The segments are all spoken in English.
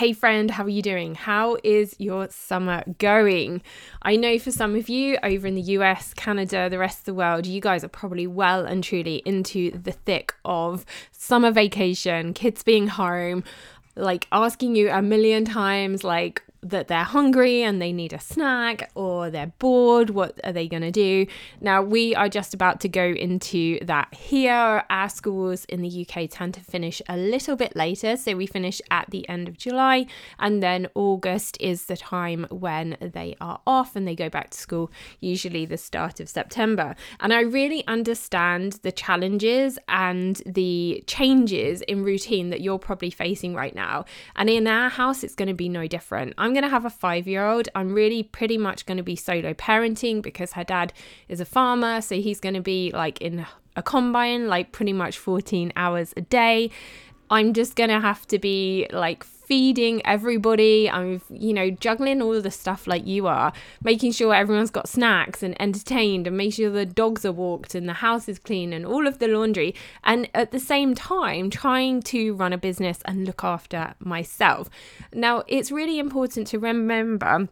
Hey friend, how are you doing? How is your summer going? I know for some of you over in the US, Canada, the rest of the world, you guys are probably well and truly into the thick of summer vacation, kids being home, like asking you a million times, like that they're hungry and they need a snack or they're bored. What are they going to do? Now, we are just about to go into that here. Our schools in the UK tend to finish a little bit later. So we finish at the end of July, and then August is the time when they are off and they go back to school, usually the start of September. And I really understand the challenges and the changes in routine that you're probably facing right now. And in our house, it's going to be no different. I'm going to have a 5-year-old. I'm really pretty much going to be solo parenting because her dad is a farmer. So he's going to be like in a combine, like pretty much 14 hours a day. I'm just going to have to be like feeding everybody. I'm, juggling all of the stuff like you are, making sure everyone's got snacks and entertained and make sure the dogs are walked and the house is clean and all of the laundry. And at the same time, trying to run a business and look after myself. Now, it's really important to remember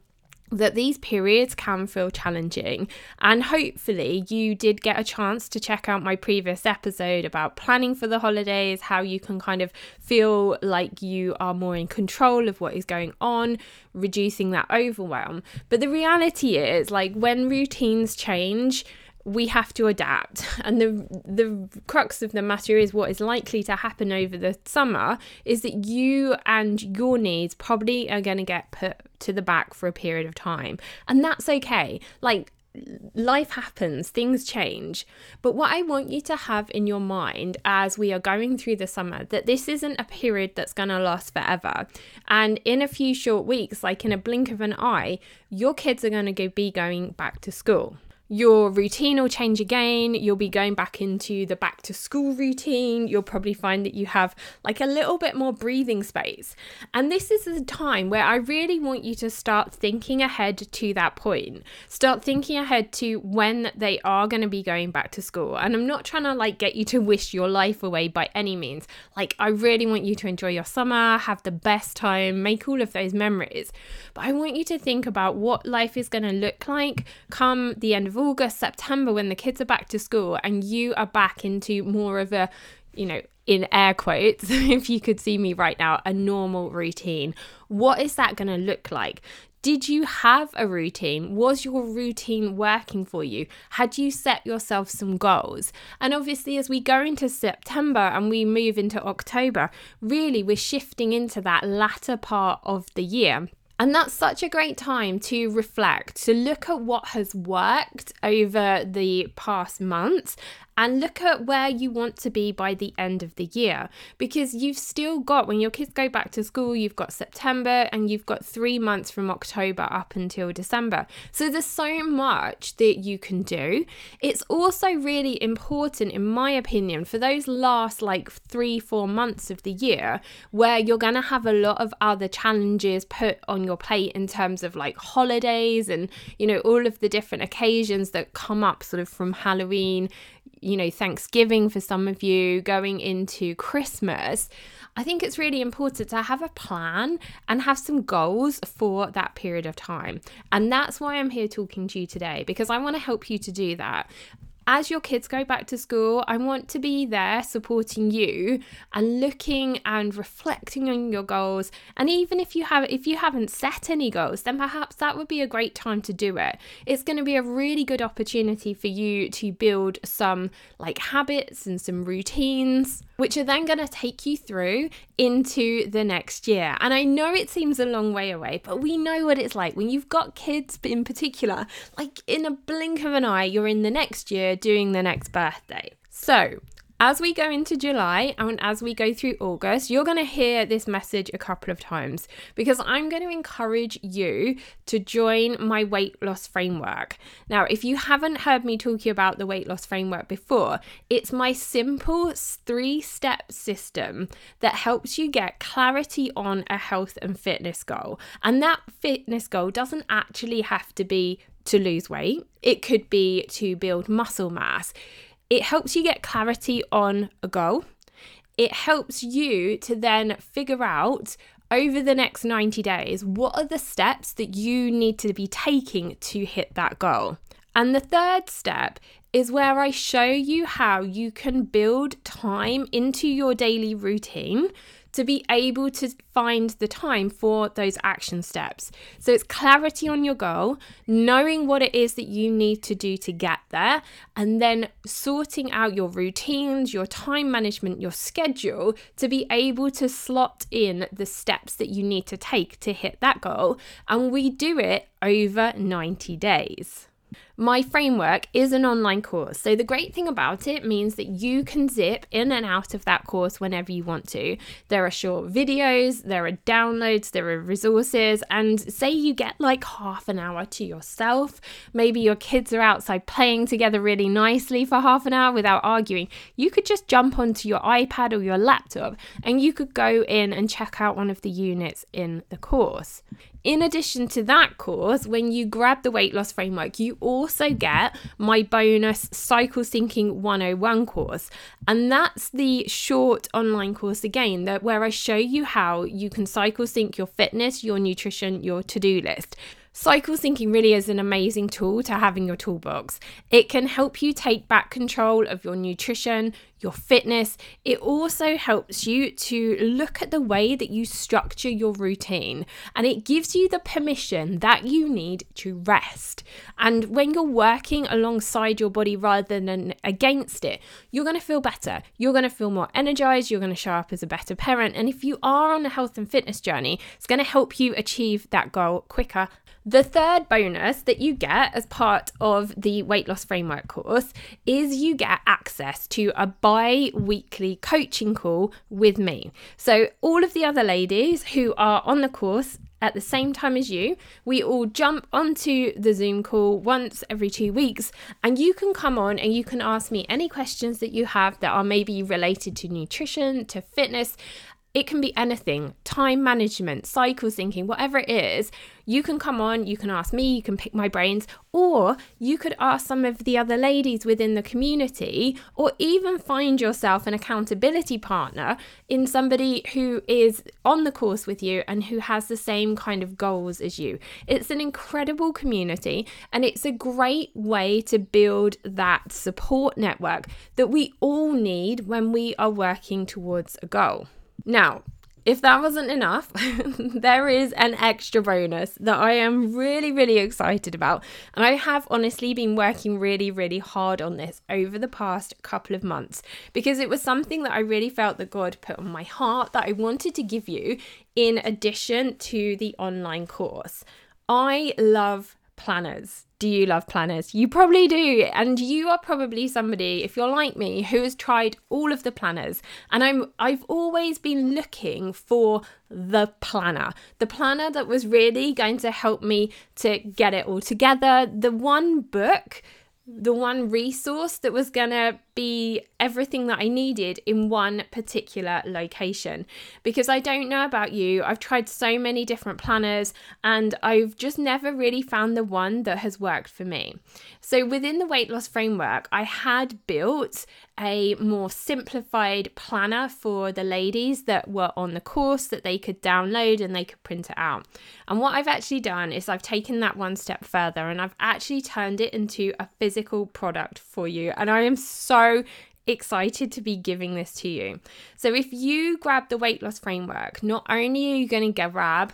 that these periods can feel challenging, and hopefully you did get a chance to check out my previous episode about planning for the holidays, how you can kind of feel like you are more in control of what is going on, reducing that overwhelm. But the reality is, like, when routines change, we have to adapt. And the crux of the matter is what is likely to happen over the summer is that you and your needs probably are going to get put to the back for a period of time. And that's okay. Like, life happens, things change. But what I want you to have in your mind as we are going through the summer, that this isn't a period that's going to last forever. And in a few short weeks, like in a blink of an eye, your kids are going to be going back to school. Your routine will change again. You'll be going back into the back to school routine. You'll probably find that you have like a little bit more breathing space. And this is the time where I really want you to start thinking ahead to that point. Start thinking ahead to when they are going to be going back to school. And I'm not trying to like get you to wish your life away by any means. Like, I really want you to enjoy your summer, have the best time, make all of those memories. But I want you to think about what life is going to look like come the end of August, September, when the kids are back to school and you are back into more of a, in air quotes, if you could see me right now, a normal routine. What is that going to look like? Did you have a routine? Was your routine working for you? Had you set yourself some goals? And obviously, as we go into September and we move into October, really we're shifting into that latter part of the year. And that's such a great time to reflect, to look at what has worked over the past months and look at where you want to be by the end of the year. Because you've still got, when your kids go back to school, you've got September and you've got 3 months from October up until December. So there's so much that you can do. It's also really important, in my opinion, for those last like 3-4 months of the year where you're going to have a lot of other challenges put on your plate in terms of like holidays and all of the different occasions that come up, sort of from Halloween, Thanksgiving for some of you, going into Christmas. I think it's really important to have a plan and have some goals for that period of time. And that's why I'm here talking to you today, because I want to help you to do that. As your kids go back to school, I want to be there supporting you and looking and reflecting on your goals. And even if you haven't set any goals, then perhaps that would be a great time to do it. It's going to be a really good opportunity for you to build some like habits and some routines, which are then going to take you through into the next year. And I know it seems a long way away, but we know what it's like when you've got kids in particular. Like, in a blink of an eye, you're in the next year, doing the next birthday. So as we go into July and as we go through August, you're going to hear this message a couple of times, because I'm going to encourage you to join my weight loss framework. Now, if you haven't heard me talking about the weight loss framework before, it's my simple 3-step system that helps you get clarity on a health and fitness goal. And that fitness goal doesn't actually have to be to lose weight. It could be to build muscle mass. It helps you get clarity on a goal. It helps you to then figure out over the next 90 days, what are the steps that you need to be taking to hit that goal? And the third step is where I show you how you can build time into your daily routine to be able to find the time for those action steps. So it's clarity on your goal, knowing what it is that you need to do to get there, and then sorting out your routines, your time management, your schedule to be able to slot in the steps that you need to take to hit that goal. And we do it over 90 days. My framework is an online course, so the great thing about it means that you can zip in and out of that course whenever you want to. There are short videos, there are downloads, there are resources, and say you get like half an hour to yourself. Maybe your kids are outside playing together really nicely for half an hour without arguing. You could just jump onto your iPad or your laptop and you could go in and check out one of the units in the course. In addition to that course, when you grab the weight loss framework, you also get my bonus Cycle Syncing 101 course. And that's the short online course again, that where I show you how you can cycle sync your fitness, your nutrition, your to-do list. Cycle syncing really is an amazing tool to have in your toolbox. It can help you take back control of your nutrition, your fitness. It also helps you to look at the way that you structure your routine, and it gives you the permission that you need to rest. And when you're working alongside your body rather than against it, you're going to feel better. You're going to feel more energized. You're going to show up as a better parent. And if you are on a health and fitness journey, it's going to help you achieve that goal quicker. The third bonus that you get as part of the Weight Loss Framework course is you get access to a bi-weekly coaching call with me. So all of the other ladies who are on the course at the same time as you, we all jump onto the Zoom call once every 2 weeks, and you can come on and you can ask me any questions that you have that are maybe related to nutrition, to fitness. It can be anything, time management, cycle syncing, whatever it is. You can come on, you can ask me, you can pick my brains, or you could ask some of the other ladies within the community, or even find yourself an accountability partner in somebody who is on the course with you and who has the same kind of goals as you. It's an incredible community, and it's a great way to build that support network that we all need when we are working towards a goal. Now, if that wasn't enough, there is an extra bonus that I am really, really excited about. And I have honestly been working really, really hard on this over the past couple of months, because it was something that I really felt that God put on my heart that I wanted to give you in addition to the online course. I love planners. Do you love planners? You probably do. And you are probably somebody, if you're like me, who has tried all of the planners. And I've always been looking for the planner that was really going to help me to get it all together, the one book, the one resource that was going to be everything that I needed in one particular location. Because I don't know about you, I've tried so many different planners and I've just never really found the one that has worked for me. So within the Weight Loss Framework, I had built a more simplified planner for the ladies that were on the course that they could download and they could print it out. And what I've actually done is I've taken that one step further and I've actually turned it into a physical product for you. And I am so excited to be giving this to you. So if you grab the Weight Loss Framework, not only are you going to grab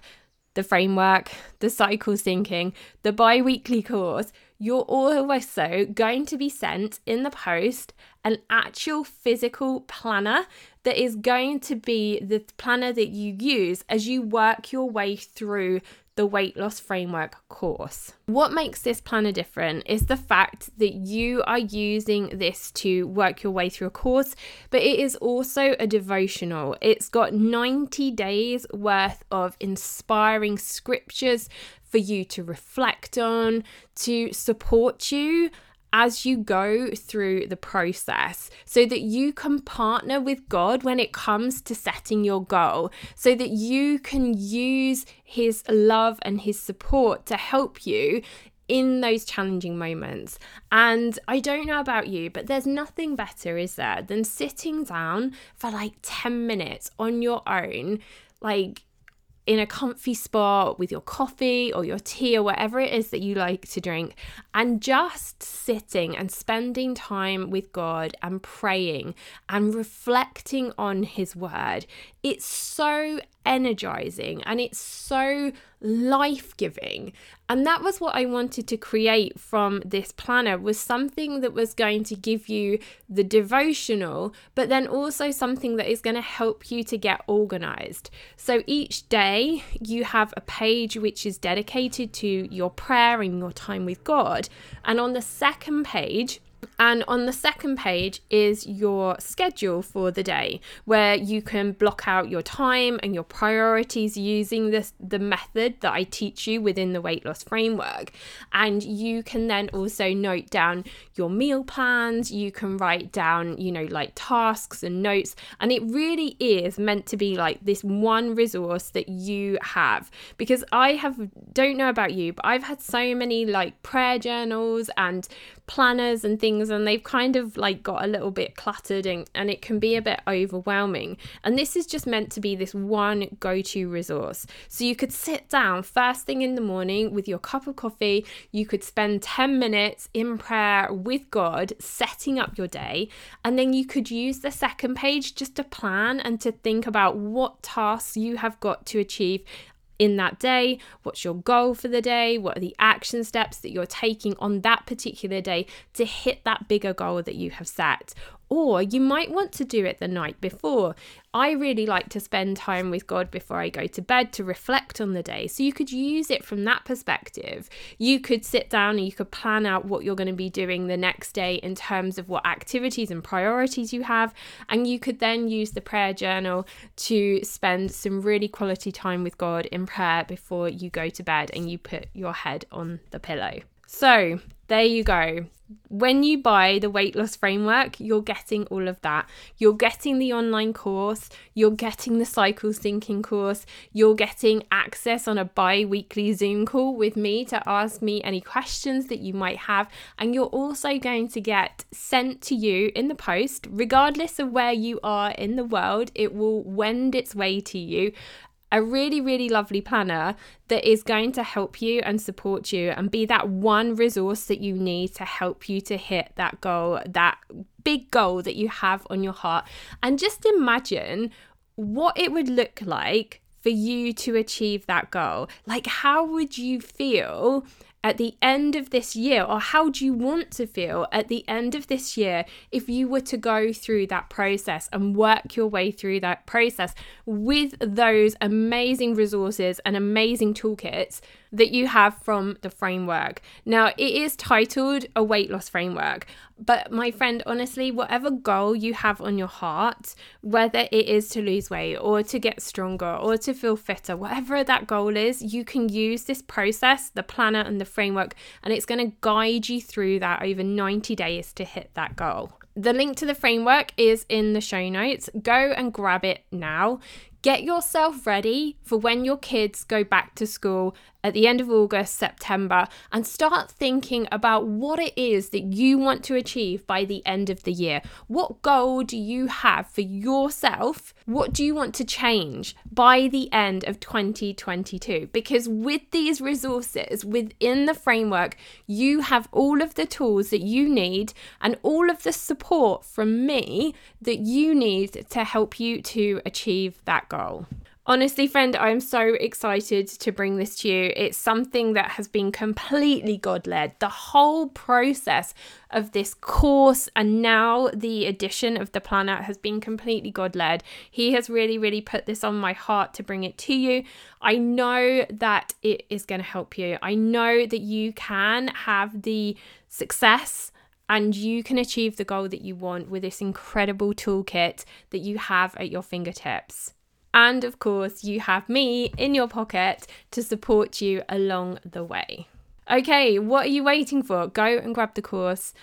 the framework, the cycle syncing, the bi-weekly course, you're also going to be sent in the post an actual physical planner that is going to be the planner that you use as you work your way through the Weight Loss Framework course. What makes this planner different is the fact that you are using this to work your way through a course, but it is also a devotional. It's got 90 days worth of inspiring scriptures for you to reflect on, to support you as you go through the process, so that you can partner with God when it comes to setting your goal, so that you can use His love and His support to help you in those challenging moments. And I don't know about you, but there's nothing better, is there, than sitting down for like 10 minutes on your own, like in a comfy spot with your coffee or your tea or whatever it is that you like to drink, and just sitting and spending time with God and praying and reflecting on His word. It's so energizing and it's so life-giving. And that was what I wanted to create from this planner, was something that was going to give you the devotional, but then also something that is going to help you to get organized. So each day you have a page which is dedicated to your prayer and your time with God. And on the second page is your schedule for the day, where you can block out your time and your priorities using the method that I teach you within the weight loss framework. And you can then also note down your meal plans. You can write down, like tasks and notes. And it really is meant to be like this one resource that you have, because don't know about you, but I've had so many like prayer journals and planners and things, and they've kind of like got a little bit cluttered and it can be a bit overwhelming. And this is just meant to be this one go-to resource. So you could sit down first thing in the morning with your cup of coffee. You could spend 10 minutes in prayer with God, setting up your day. And then you could use the second page just to plan and to think about what tasks you have got to achieve in that day. What's your goal for the day? What are the action steps that you're taking on that particular day to hit that bigger goal that you have set? Or you might want to do it the night before. I really like to spend time with God before I go to bed to reflect on the day. So you could use it from that perspective. You could sit down and you could plan out what you're going to be doing the next day in terms of what activities and priorities you have. And you could then use the prayer journal to spend some really quality time with God in prayer before you go to bed and you put your head on the pillow. So there you go. When you buy the weight loss framework, you're getting all of that. You're getting the online course, you're getting the cycle syncing course, you're getting access on a bi-weekly Zoom call with me to ask me any questions that you might have, and you're also going to get sent to you in the post, regardless of where you are in the world, it will wend its way to you. A really, really lovely planner that is going to help you and support you and be that one resource that you need to help you to hit that goal, that big goal that you have on your heart. And just imagine what it would look like for you to achieve that goal. Like, how would you feel at the end of this year, or how do you want to feel at the end of this year if you were to go through that process and work your way through that process with those amazing resources and amazing toolkits that you have from the framework? Now, it is titled a weight loss framework, but my friend, honestly, whatever goal you have on your heart, whether it is to lose weight or to get stronger or to feel fitter, whatever that goal is, you can use this process, the planner and the framework, and it's going to guide you through that over 90 days to hit that goal. The link to the framework is in the show notes. Go and grab it now. Get yourself ready for when your kids go back to school at the end of August, September, and start thinking about what it is that you want to achieve by the end of the year. What goal do you have for yourself? What do you want to change by the end of 2022? Because with these resources within the framework, you have all of the tools that you need and all of the support from me that you need to help you to achieve that goal. Honestly, friend, I'm so excited to bring this to you. It's something that has been completely God-led. The whole process of this course and now the addition of the planner has been completely God-led. He has really, really put this on my heart to bring it to you. I know that it is going to help you. I know that you can have the success and you can achieve the goal that you want with this incredible toolkit that you have at your fingertips. And of course, you have me in your pocket to support you along the way. Okay, what are you waiting for? Go and grab the course.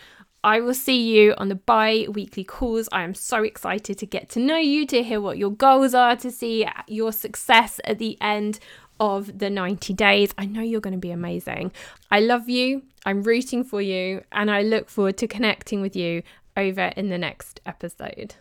I will see you on the bi-weekly calls. I am so excited to get to know you, to hear what your goals are, to see your success at the end of the 90 days. I know you're going to be amazing. I love you. I'm rooting for you. And I look forward to connecting with you over in the next episode.